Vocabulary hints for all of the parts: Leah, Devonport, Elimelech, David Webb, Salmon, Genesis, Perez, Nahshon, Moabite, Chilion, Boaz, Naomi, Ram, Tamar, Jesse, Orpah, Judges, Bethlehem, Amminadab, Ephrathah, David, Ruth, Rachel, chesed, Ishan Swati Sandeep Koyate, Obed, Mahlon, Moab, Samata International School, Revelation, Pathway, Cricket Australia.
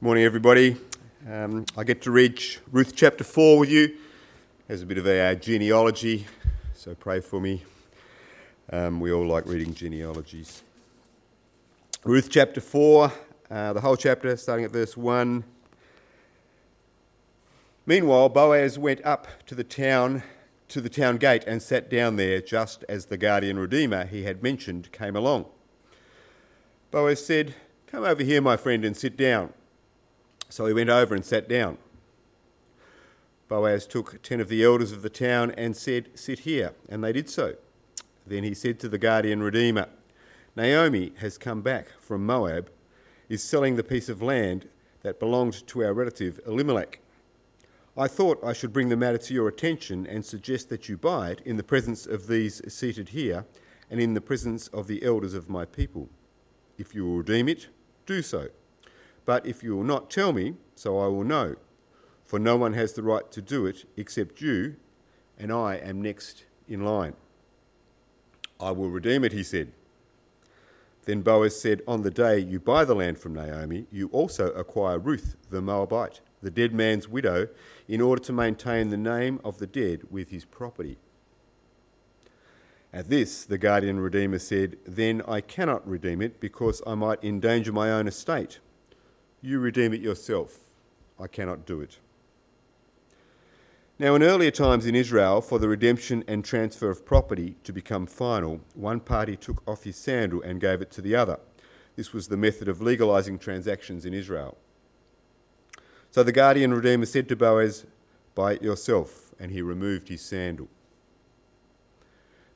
Morning, everybody. I get to read Ruth chapter 4 with you. There's a bit of a genealogy, so pray for me. We all like reading genealogies. Ruth chapter 4, the whole chapter, starting at verse 1. Meanwhile, Boaz went up to the town gate and sat down there, just as the guardian redeemer he had mentioned came along. Boaz said, "Come over here, my friend, and sit down." So he went over and sat down. Boaz took 10 of the elders of the town and said, "Sit here," and they did so. Then he said to the guardian redeemer, "Naomi has come back from Moab, is selling the piece of land that belonged to our relative Elimelech. I thought I should bring the matter to your attention and suggest that you buy it in the presence of these seated here and in the presence of the elders of my people. If you will redeem it, do so. But if you will not tell me, so I will know, for no one has the right to do it except you, and I am next in line." "I will redeem it," he said. Then Boaz said, "On the day you buy the land from Naomi, you also acquire Ruth the Moabite, the dead man's widow, in order to maintain the name of the dead with his property." At this, the guardian redeemer said, "Then I cannot redeem it because I might endanger my own estate. You redeem it yourself. I cannot do it." Now, in earlier times in Israel, for the redemption and transfer of property to become final, one party took off his sandal and gave it to the other. This was the method of legalizing transactions in Israel. So the guardian redeemer said to Boaz, "Buy it yourself," and he removed his sandal.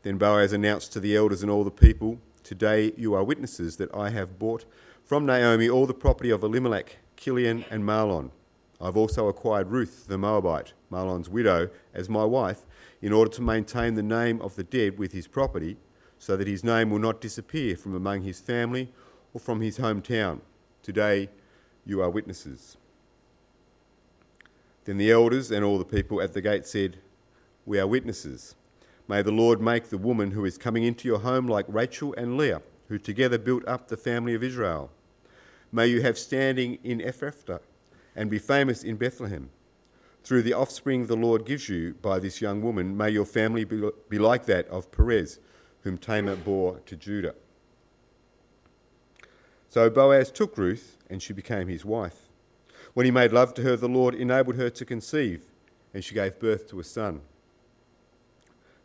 Then Boaz announced to the elders and all the people, "Today you are witnesses that I have bought from Naomi all the property of Elimelech, Chilion and Mahlon. I've also acquired Ruth the Moabite, Mahlon's widow, as my wife, in order to maintain the name of the dead with his property, so that his name will not disappear from among his family or from his hometown. Today you are witnesses." Then the elders and all the people at the gate said, "We are witnesses. May the Lord make the woman who is coming into your home like Rachel and Leah, who together built up the family of Israel. May you have standing in Ephrathah and be famous in Bethlehem. Through the offspring the Lord gives you by this young woman, may your family be like that of Perez, whom Tamar bore to Judah." So Boaz took Ruth, and she became his wife. When he made love to her, the Lord enabled her to conceive, and she gave birth to a son.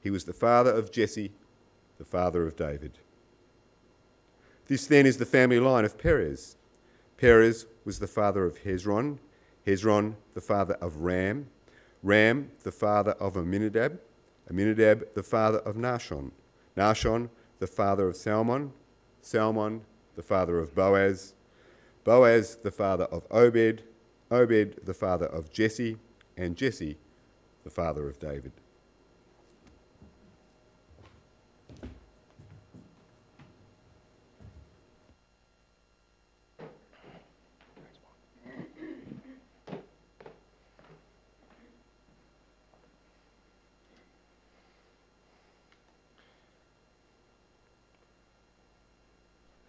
He was the father of Jesse, the father of David. This then is the family line of Perez. Perez was the father of Hezron, Hezron the father of Ram, Ram the father of Amminadab, Amminadab the father of Nahshon, Nahshon the father of Salmon, Salmon the father of Boaz, Boaz the father of Obed, Obed the father of Jesse, and Jesse the father of David.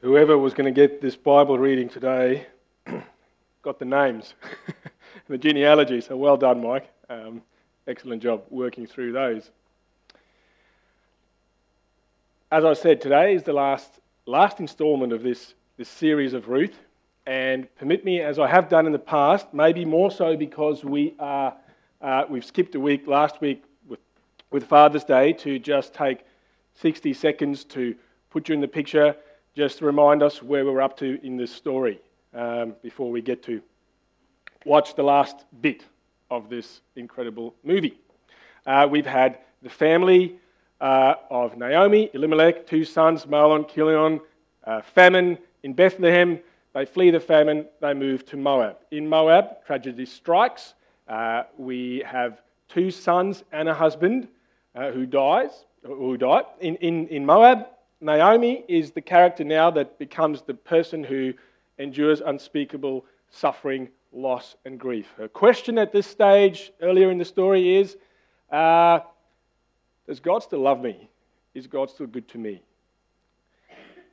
Whoever was going to get this Bible reading today got the names and the genealogy, so well done, Mike. Excellent job working through those. As I said, today is the last instalment of this series of Ruth, and permit me, as I have done in the past, maybe more so because we've skipped a week last week with Father's Day, to just take 60 seconds to put you in the picture, just to remind us where we're up to in this story before we get to watch the last bit of this incredible movie. We've had the family of Naomi, Elimelech, 2 sons, Mahlon, Chilion, famine in Bethlehem. They flee the famine, they move to Moab. In Moab, tragedy strikes. We have two sons and a husband who die. In Moab, Naomi is the character now that becomes the person who endures unspeakable suffering, loss and grief. Her question at this stage, earlier in the story, is, does God still love me? Is God still good to me?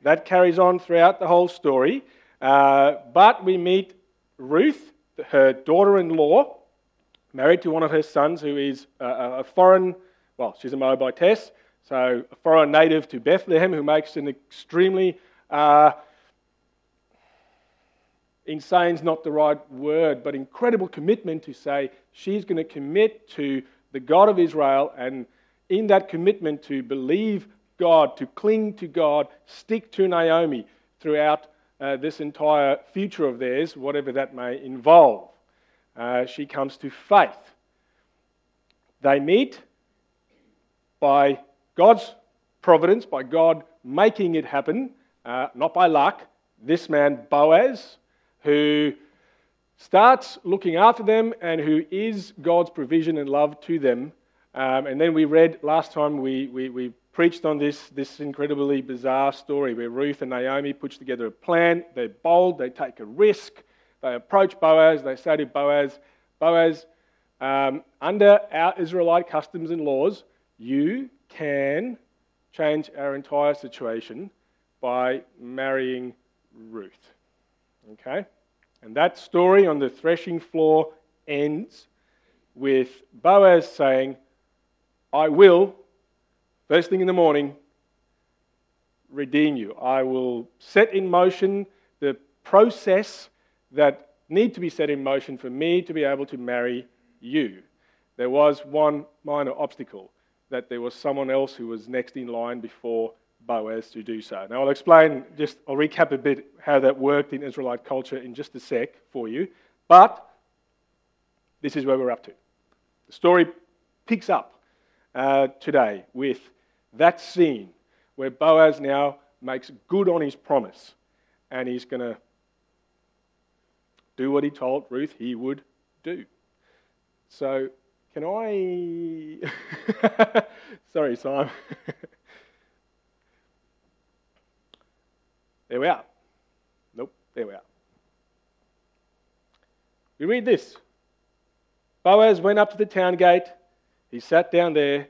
That carries on throughout the whole story. But we meet Ruth, her daughter-in-law, married to one of her sons who is she's a Moabitess, so a foreign native to Bethlehem, who makes an extremely, insane's not the right word, but incredible commitment to say she's going to commit to the God of Israel, and in that commitment to believe God, to cling to God, stick to Naomi throughout this entire future of theirs, whatever that may involve. She comes to faith. They meet by God's providence, by God making it happen, not by luck. This man, Boaz, who starts looking after them and who is God's provision and love to them. And then we read last time, we preached on this incredibly bizarre story where Ruth and Naomi puts together a plan. They're bold, they take a risk, they approach Boaz, they say to Boaz, under our Israelite customs and laws, you can change our entire situation by marrying Ruth. Okay? And that story on the threshing floor ends with Boaz saying, I will, first thing in the morning, redeem you. I will set in motion the process that need to be set in motion for me to be able to marry you. There was one minor obstacle, that there was someone else who was next in line before Boaz to do so. Now I'll recap a bit how that worked in Israelite culture in just a sec for you, but this is where we're up to. The story picks up today with that scene where Boaz now makes good on his promise, and he's going to do what he told Ruth he would do. So can I... Sorry, Simon. There we are. We read this. Boaz went up to the town gate. He sat down there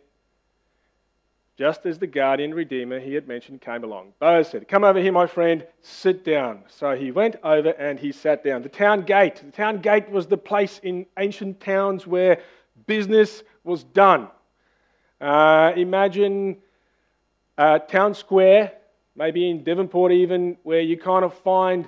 just as the guardian redeemer he had mentioned came along. Boaz said, come over here, my friend, sit down. So he went over and he sat down. The town gate was the place in ancient towns where business was done. Imagine a town square, maybe in Devonport even, where you kind of find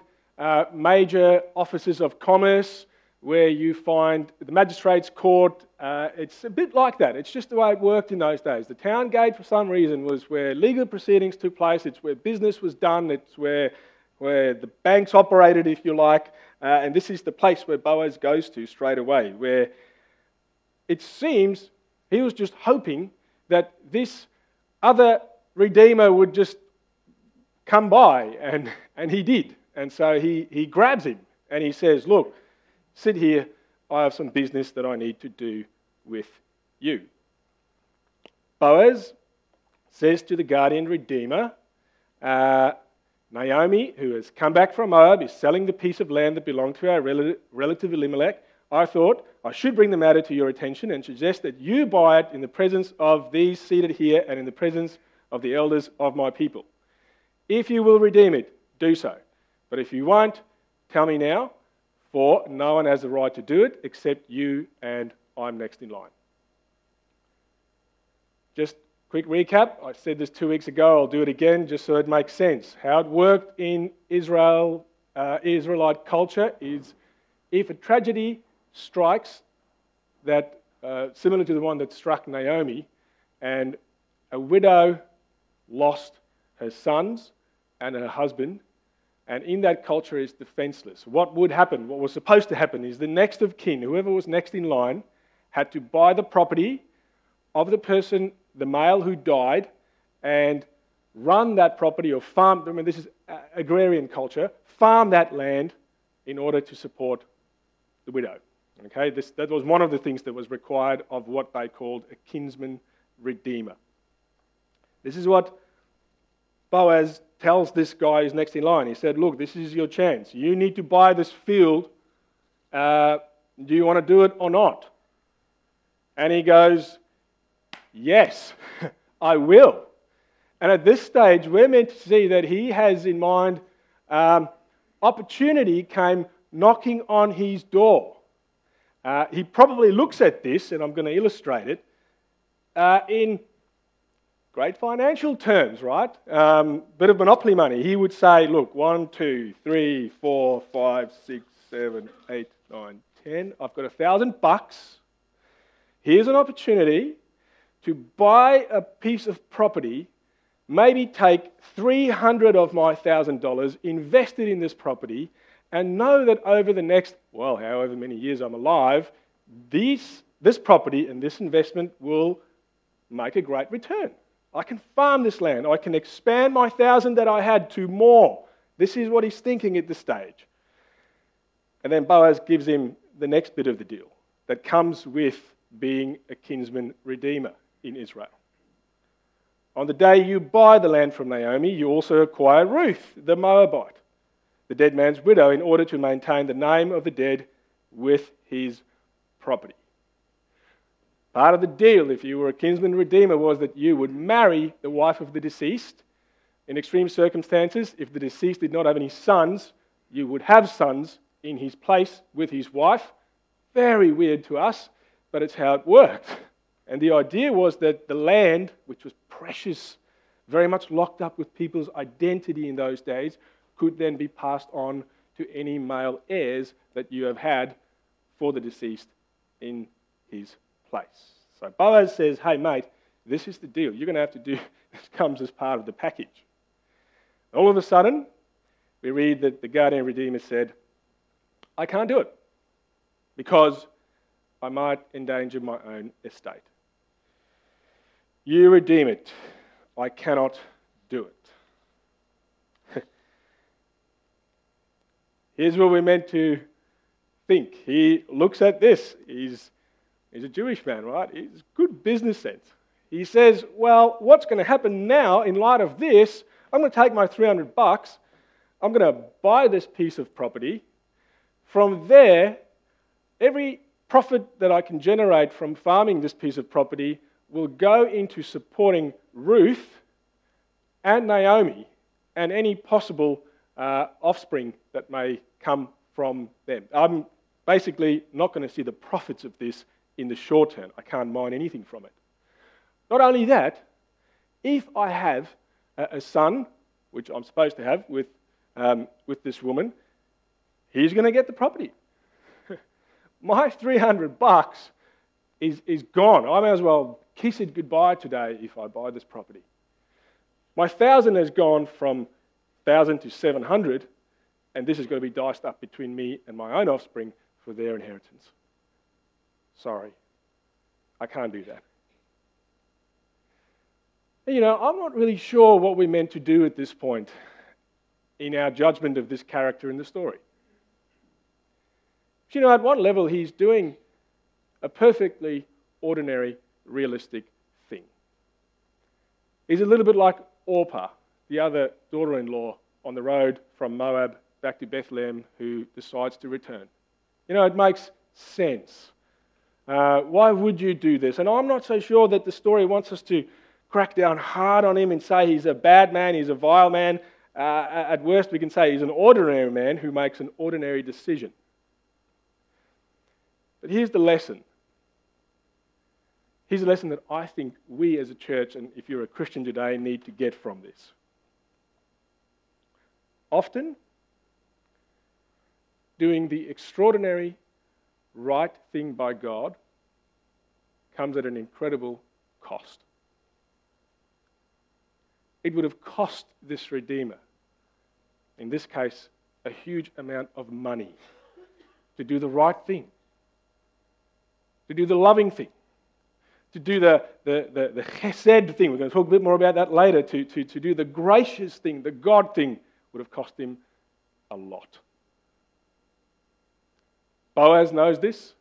major offices of commerce, where you find the magistrate's court. It's a bit like that. It's just the way it worked in those days. The town gate, for some reason, was where legal proceedings took place. It's where business was done. It's where the banks operated, if you like. And this is the place where Boaz goes to straight away, where it seems he was just hoping that this other redeemer would just come by, and he did. And so he grabs him and he says, look, sit here, I have some business that I need to do with you. Boaz says to the guardian redeemer, Naomi, who has come back from Moab, is selling the piece of land that belonged to our relative Elimelech. I thought I should bring the matter to your attention and suggest that you buy it in the presence of these seated here and in the presence of the elders of my people. If you will redeem it, do so. But if you won't, tell me now, for no one has the right to do it except you, and I'm next in line. Just quick recap. I said this 2 weeks ago. I'll do it again just so it makes sense. How it worked in Israelite culture is, if a tragedy strikes that similar to the one that struck Naomi, and a widow lost her sons and her husband, and in that culture is defenseless. What would happen, what was supposed to happen, is the next of kin, whoever was next in line, had to buy the property of the person, the male who died, and run that property or farm, I mean, this is agrarian culture, farm that land in order to support the widow. Okay, that was one of the things that was required of what they called a kinsman redeemer. This is what Boaz tells this guy who's next in line. He said, look, this is your chance. You need to buy this field. Do you want to do it or not? And he goes, yes, I will. And at this stage, we're meant to see that he has in mind opportunity came knocking on his door. He probably looks at this, and I'm going to illustrate it, in great financial terms, right? Bit of monopoly money. He would say, look, 1, 2, 3, 4, 5, 6, 7, 8, 9, 10. I've got $1,000. Here's an opportunity to buy a piece of property, maybe take $300 of my $1,000, invest it in this property, and know that over the next, well, however many years I'm alive, this property and this investment will make a great return. I can farm this land. I can expand my 1,000 that I had to more. This is what he's thinking at this stage. And then Boaz gives him the next bit of the deal that comes with being a kinsman redeemer in Israel. On the day you buy the land from Naomi, you also acquire Ruth, the Moabite, the dead man's widow, in order to maintain the name of the dead with his property. Part of the deal, if you were a kinsman redeemer, was that you would marry the wife of the deceased. In extreme circumstances, if the deceased did not have any sons, you would have sons in his place with his wife. Very weird to us, but it's how it worked. And the idea was that the land, which was precious, very much locked up with people's identity in those days, could then be passed on to any male heirs that you have had for the deceased in his place. So Boaz says, hey mate, this is the deal. You're going to have to do this, comes as part of the package. All of a sudden, we read that the guardian redeemer said, I can't do it because I might endanger my own estate. You redeem it. I cannot do it. Here's what we're meant to think. He looks at this. He's a Jewish man, right? He's good business sense. He says, well, what's going to happen now in light of this? I'm going to take my $300. I'm going to buy this piece of property. From there, every profit that I can generate from farming this piece of property will go into supporting Ruth and Naomi and any possible offspring that may come from them. I'm basically not going to see the profits of this in the short term. I can't mine anything from it. Not only that, if I have a son, which I'm supposed to have with this woman, he's going to get the property. My $300 is gone. I may as well kiss it goodbye today if I buy this property. My 1,000 has gone from 1,000 to 700, and this is going to be diced up between me and my own offspring for their inheritance. Sorry, I can't do that. You know, I'm not really sure what we're meant to do at this point in our judgment of this character in the story. But you know, at one level, he's doing a perfectly ordinary, realistic thing. He's a little bit like Orpah, the other daughter-in-law on the road from Moab back to Bethlehem, who decides to return. You know, it makes sense. Why would you do this? And I'm not so sure that the story wants us to crack down hard on him and say he's a bad man, he's a vile man. At worst, we can say he's an ordinary man who makes an ordinary decision. But here's the lesson. Here's a lesson that I think we as a church, and if you're a Christian today, need to get from this. Often, doing the extraordinary right thing by God comes at an incredible cost. It would have cost this Redeemer, in this case, a huge amount of money, to do the right thing, to do the loving thing, to do the chesed thing. We're going to talk a bit more about that later. To do the gracious thing, the God thing, would have cost him a lot. Boaz knows this.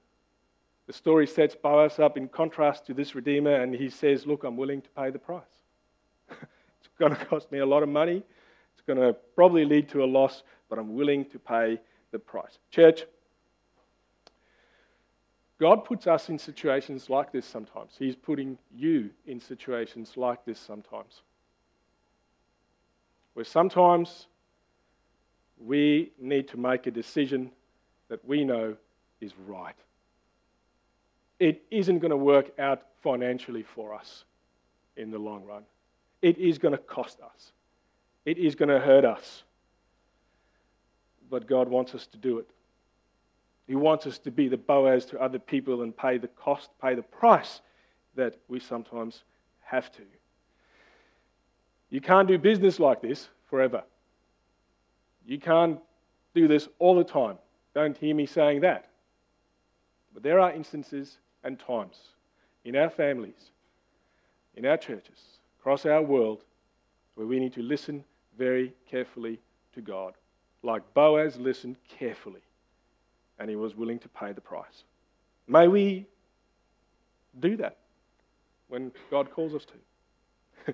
The story sets Boaz up in contrast to this Redeemer, and he says, look, I'm willing to pay the price. It's going to cost me a lot of money. It's going to probably lead to a loss, but I'm willing to pay the price. Church, God puts us in situations like this sometimes. He's putting you in situations like this sometimes, where sometimes we need to make a decision that we know is right. It isn't going to work out financially for us in the long run. It is going to cost us. It is going to hurt us. But God wants us to do it. He wants us to be the Boaz to other people and pay the cost, pay the price that we sometimes have to. You can't do business like this forever. You can't do this all the time. Don't hear me saying that. But there are instances and times in our families, in our churches, across our world, where we need to listen very carefully to God. Like Boaz listened carefully, and he was willing to pay the price. May we do that when God calls us to.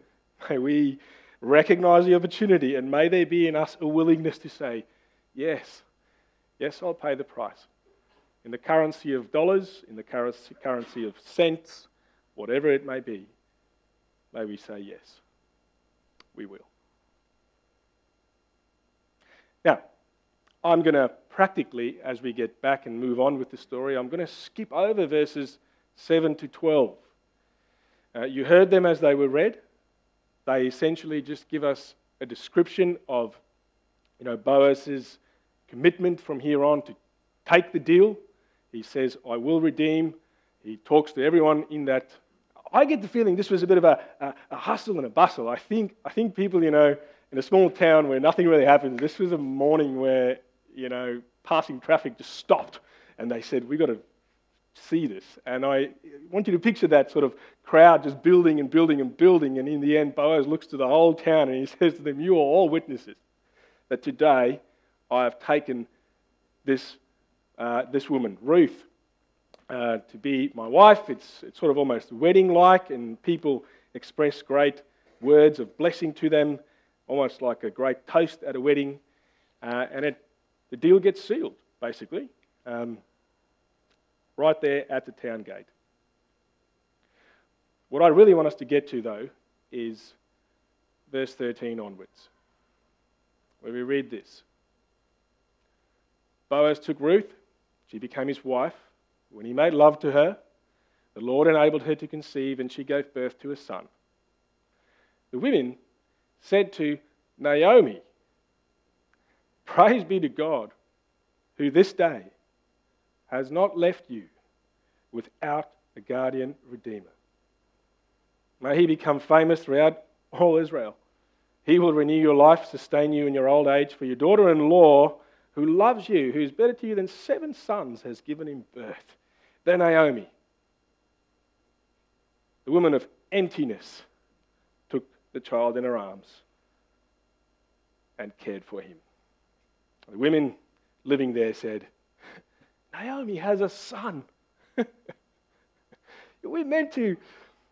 May we recognize the opportunity, and may there be in us a willingness to say, yes, I'll pay the price. In the currency of dollars, in the currency of cents, whatever it may be, may we say yes. We will. Now, I'm going to practically, as we get back and move on with the story, I'm going to skip over verses 7 to 12. You heard them as they were read. They essentially just give us a description of, Boaz's commitment from here on to take the deal. He says, I will redeem. He talks to everyone in that. I get the feeling this was a bit of a hustle and a bustle. I think people, in a small town where nothing really happens, this was a morning where, passing traffic just stopped. And they said, we've got to see this. And I want you to picture that sort of crowd just building and building and building. And in the end, Boaz looks to the whole town and he says to them, you are all witnesses that today I have taken this woman, Ruth, to be my wife. It's sort of almost wedding-like, and people express great words of blessing to them, almost like a great toast at a wedding, and the deal gets sealed, basically, right there at the town gate. What I really want us to get to, though, is verse 13 onwards, where we read this. Boaz took Ruth, she became his wife. When he made love to her, the Lord enabled her to conceive, and she gave birth to a son. The women said to Naomi, praise be to God, who this day has not left you without a guardian redeemer. May he become famous throughout all Israel. He will renew your life, sustain you in your old age, for your daughter-in-law, who loves you, who is better to you than 7 sons, has given him birth. Then Naomi, the woman of emptiness, took the child in her arms and cared for him. The women living there said, Naomi has a son. We're meant to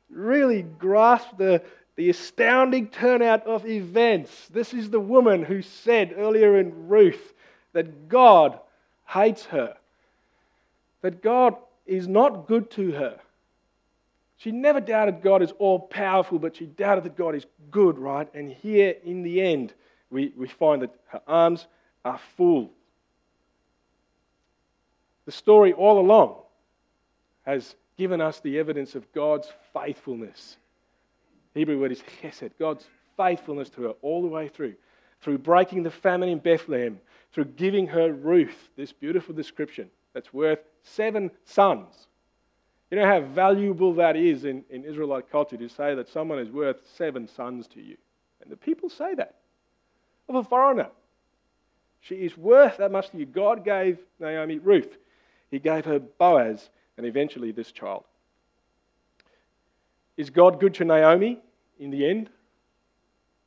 really grasp the astounding turnout of events. This is the woman who said earlier in Ruth that God hates her, that God is not good to her. She never doubted God is all-powerful, but she doubted that God is good, right? And here, in the end, we find that her arms are full. The story all along has given us the evidence of God's faithfulness. The Hebrew word is chesed, God's faithfulness to her all the way through breaking the famine in Bethlehem, through giving her Ruth, this beautiful description that's worth 7 sons. You know how valuable that is in Israelite culture to say that someone is worth 7 sons to you. And the people say that of a foreigner. She is worth that much to you. God gave Naomi Ruth. He gave her Boaz and eventually this child. Is God good to Naomi in the end?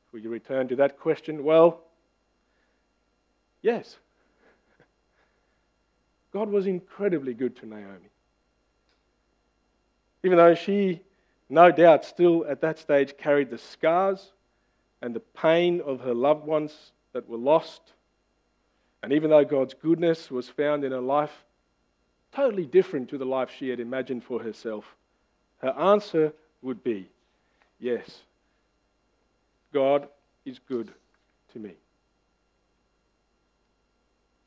If we return to that question, well, yes. God was incredibly good to Naomi. Even though she, no doubt, still at that stage carried the scars and the pain of her loved ones that were lost, and even though God's goodness was found in her life totally different to the life she had imagined for herself, her answer would be, yes, God is good to me.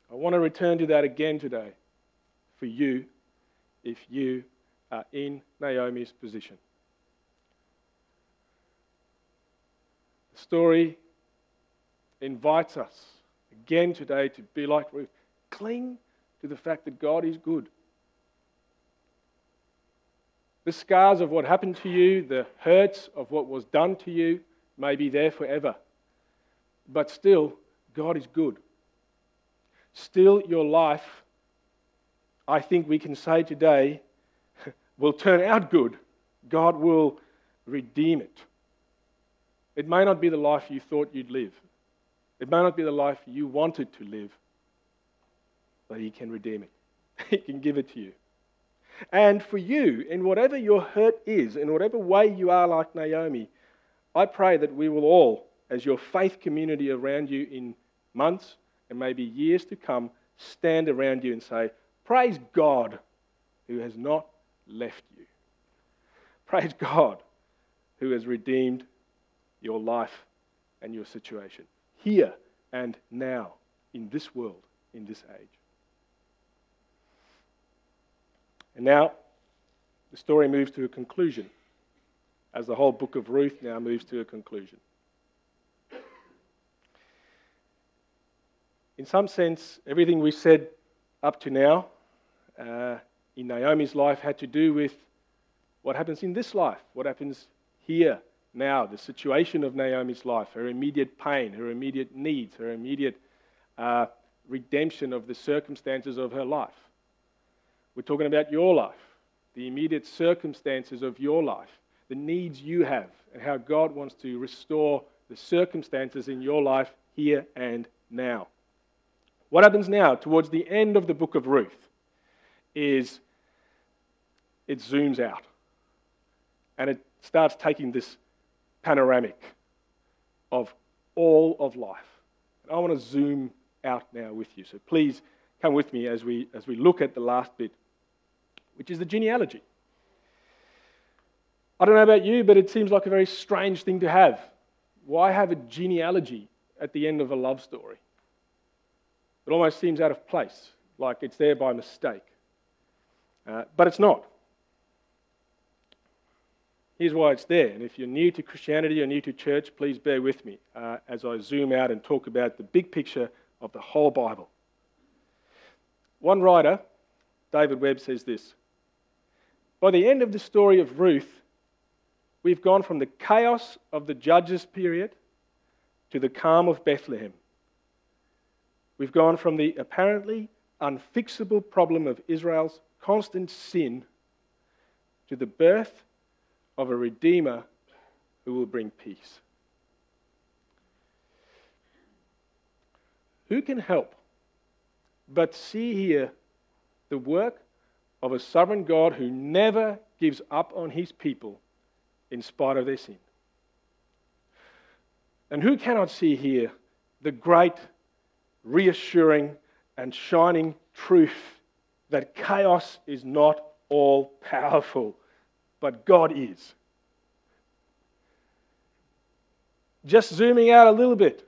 I want to return to that again today for you if you are in Naomi's position. The story invites us again today to be like Ruth. Cling to the fact that God is good. The scars of what happened to you, the hurts of what was done to you may be there forever. But still, God is good. Still, your life, I think we can say today, will turn out good. God will redeem it. It may not be the life you thought you'd live. It may not be the life you wanted to live, but He can redeem it. He can give it to you. And for you, in whatever your hurt is, in whatever way you are like Naomi, I pray that we will all, as your faith community around you in months and maybe years to come, stand around you and say, praise God who has not left you. Praise God who has redeemed your life and your situation, here and now, in this world, in this age. And now, the story moves to a conclusion, as the whole book of Ruth now moves to a conclusion. In some sense, everything we said up to now in Naomi's life had to do with what happens in this life, what happens here, now, the situation of Naomi's life, her immediate pain, her immediate needs, her immediate redemption of the circumstances of her life. We're talking about your life, the immediate circumstances of your life, the needs you have, and how God wants to restore the circumstances in your life here and now. What happens now, towards the end of the book of Ruth, is it zooms out and it starts taking this panoramic of all of life. I want to zoom out now with you, so please come with me as we look at the last bit, which is the genealogy. I don't know about you, but it seems like a very strange thing to have. Why have a genealogy at the end of a love story? It almost seems out of place, like it's there by mistake. But it's not. Here's why it's there. And if you're new to Christianity or new to church, please bear with me as I zoom out and talk about the big picture of the whole Bible. One writer, David Webb, says this: by the end of the story of Ruth, we've gone from the chaos of the Judges period to the calm of Bethlehem. We've gone from the apparently unfixable problem of Israel's constant sin to the birth of a Redeemer who will bring peace. Who can help but see here the work of a sovereign God who never gives up on His people in spite of their sin? And who cannot see here the great, reassuring and shining truth that chaos is not all-powerful, but God is? Just zooming out a little bit,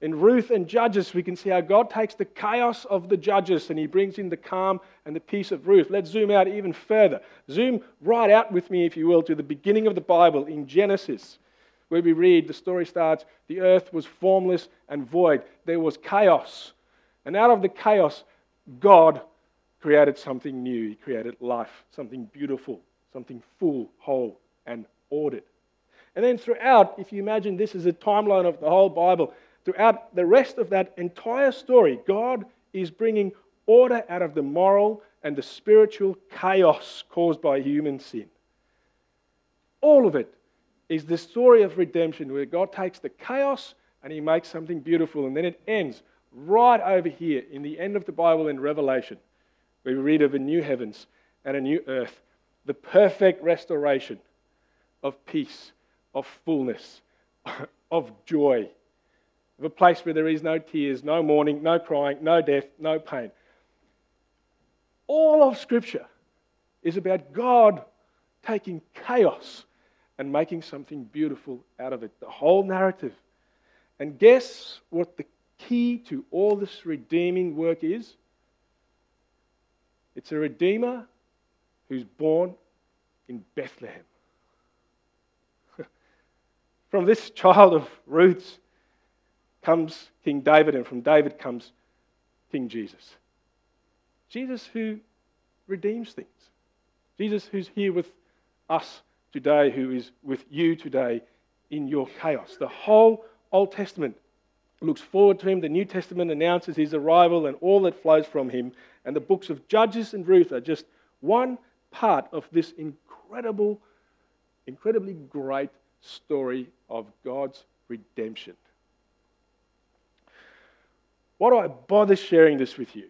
in Ruth and Judges, we can see how God takes the chaos of the Judges and He brings in the calm and the peace of Ruth. Let's zoom out even further. Zoom right out with me, if you will, to the beginning of the Bible in Genesis, where we read, the story starts, the earth was formless and void. There was chaos. And out of the chaos, God created something new. He created life, something beautiful, something full, whole, and ordered. And then throughout, if you imagine this is a timeline of the whole Bible, throughout the rest of that entire story, God is bringing order out of the moral and the spiritual chaos caused by human sin. All of it is the story of redemption, where God takes the chaos and he makes something beautiful. And then it ends right over here in the end of the Bible in Revelation, where we read of a new heavens and a new earth, the perfect restoration of peace, of fullness, of joy, of a place where there is no tears, no mourning, no crying, no death, no pain. All of Scripture is about God taking chaos and making something beautiful out of it, the whole narrative. And guess what the key to all this redeeming work is? It's a Redeemer who's born in Bethlehem. From this child of Ruth's comes King David, and from David comes King Jesus. Jesus who redeems things. Jesus who's here with us today, who is with you today in your chaos. The whole Old Testament looks forward to him. The New Testament announces his arrival and all that flows from him. And the books of Judges and Ruth are just one part of this incredible, incredibly great story of God's redemption. Why do I bother sharing this with you?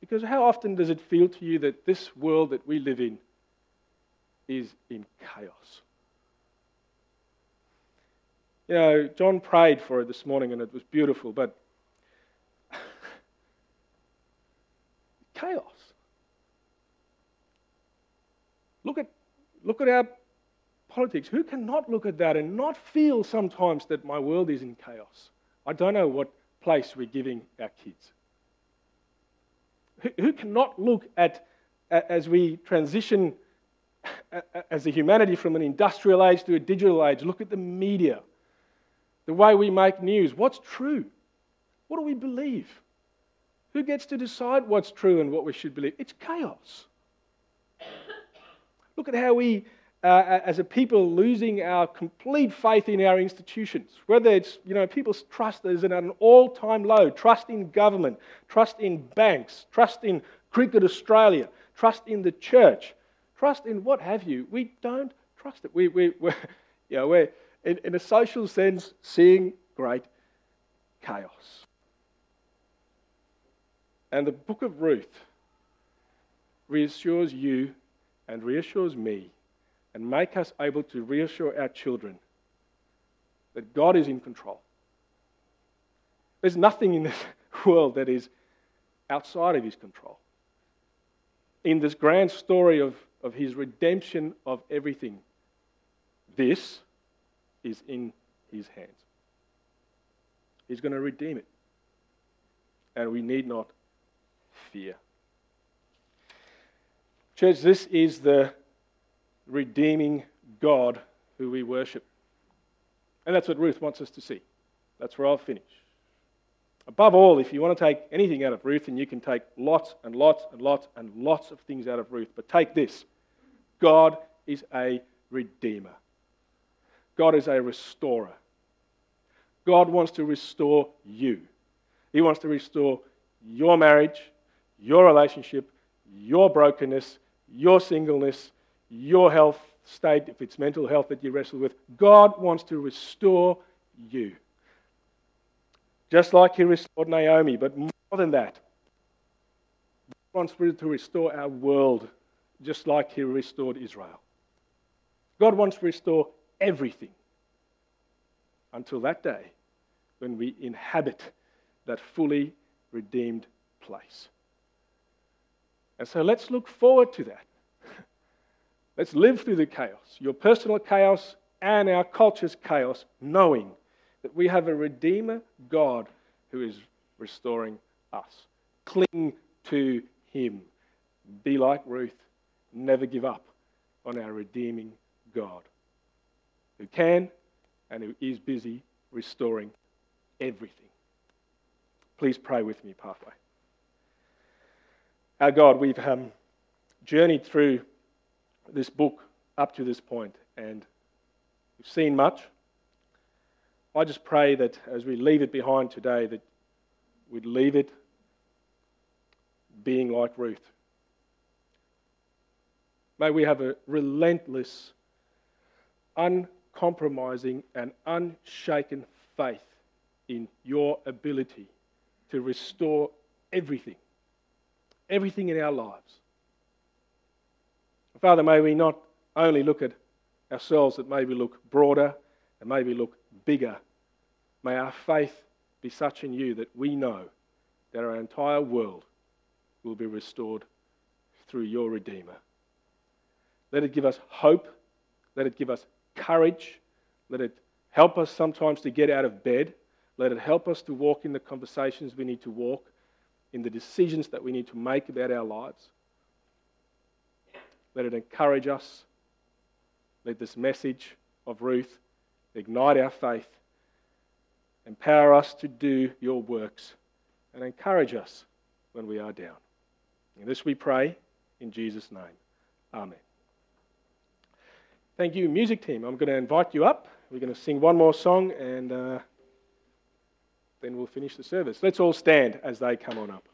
Because how often does it feel to you that this world that we live in is in chaos? You know, John prayed for it this morning and it was beautiful, but chaos. Look at our politics. Who cannot look at that and not feel sometimes that my world is in chaos? I don't know what place we're giving our kids. Who cannot look at, as we transition as a humanity from an industrial age to a digital age, look at the media, the way we make news. What's true? What do we believe? Who gets to decide what's true and what we should believe? It's chaos. Look at how we, as a people, losing our complete faith in our institutions. Whether it's, you know, people's trust is at an all-time low. Trust in government, trust in banks, trust in Cricket Australia, trust in the church, trust in what have you. We don't trust it. We're in a social sense, seeing great chaos. And the book of Ruth reassures you and reassures me and make us able to reassure our children that God is in control. There's nothing in this world that is outside of his control. In this grand story of his redemption of everything, this is in his hands. He's going to redeem it. And we need not fear. Church, this is the redeeming God who we worship. And that's what Ruth wants us to see. That's where I'll finish. Above all, if you want to take anything out of Ruth, and you can take lots and lots and lots and lots of things out of Ruth, but take this. God is a redeemer. God is a restorer. God wants to restore you. He wants to restore your marriage, your relationship, your brokenness, your singleness, your health state, if it's mental health that you wrestle with. God wants to restore you. Just like he restored Naomi, but more than that, God wants to restore our world, just like he restored Israel. God wants to restore everything until that day when we inhabit that fully redeemed place. And so let's look forward to that. Let's live through the chaos, your personal chaos and our culture's chaos, knowing that we have a Redeemer God who is restoring us. Cling to him. Be like Ruth. Never give up on our redeeming God who can and who is busy restoring everything. Please pray with me, Pathway. Our God, we've journeyed through this book up to this point, and we've seen much. I just pray that as we leave it behind today, that we'd leave it being like Ruth. May we have a relentless, uncompromising and unshaken faith in your ability to restore everything in our lives. Father, may we not only look at ourselves, but maybe look broader and maybe look bigger. May our faith be such in you that we know that our entire world will be restored through your Redeemer. Let it give us hope. Let it give us courage. Let it help us sometimes to get out of bed. Let it help us to walk in the conversations we need to walk, in the decisions that we need to make about our lives. Let it encourage us. Let this message of Ruth ignite our faith, empower us to do your works, and encourage us when we are down. And this we pray in Jesus' name. Amen. Thank you, music team. I'm going to invite you up. We're going to sing one more song and then we'll finish the service. Let's all stand as they come on up.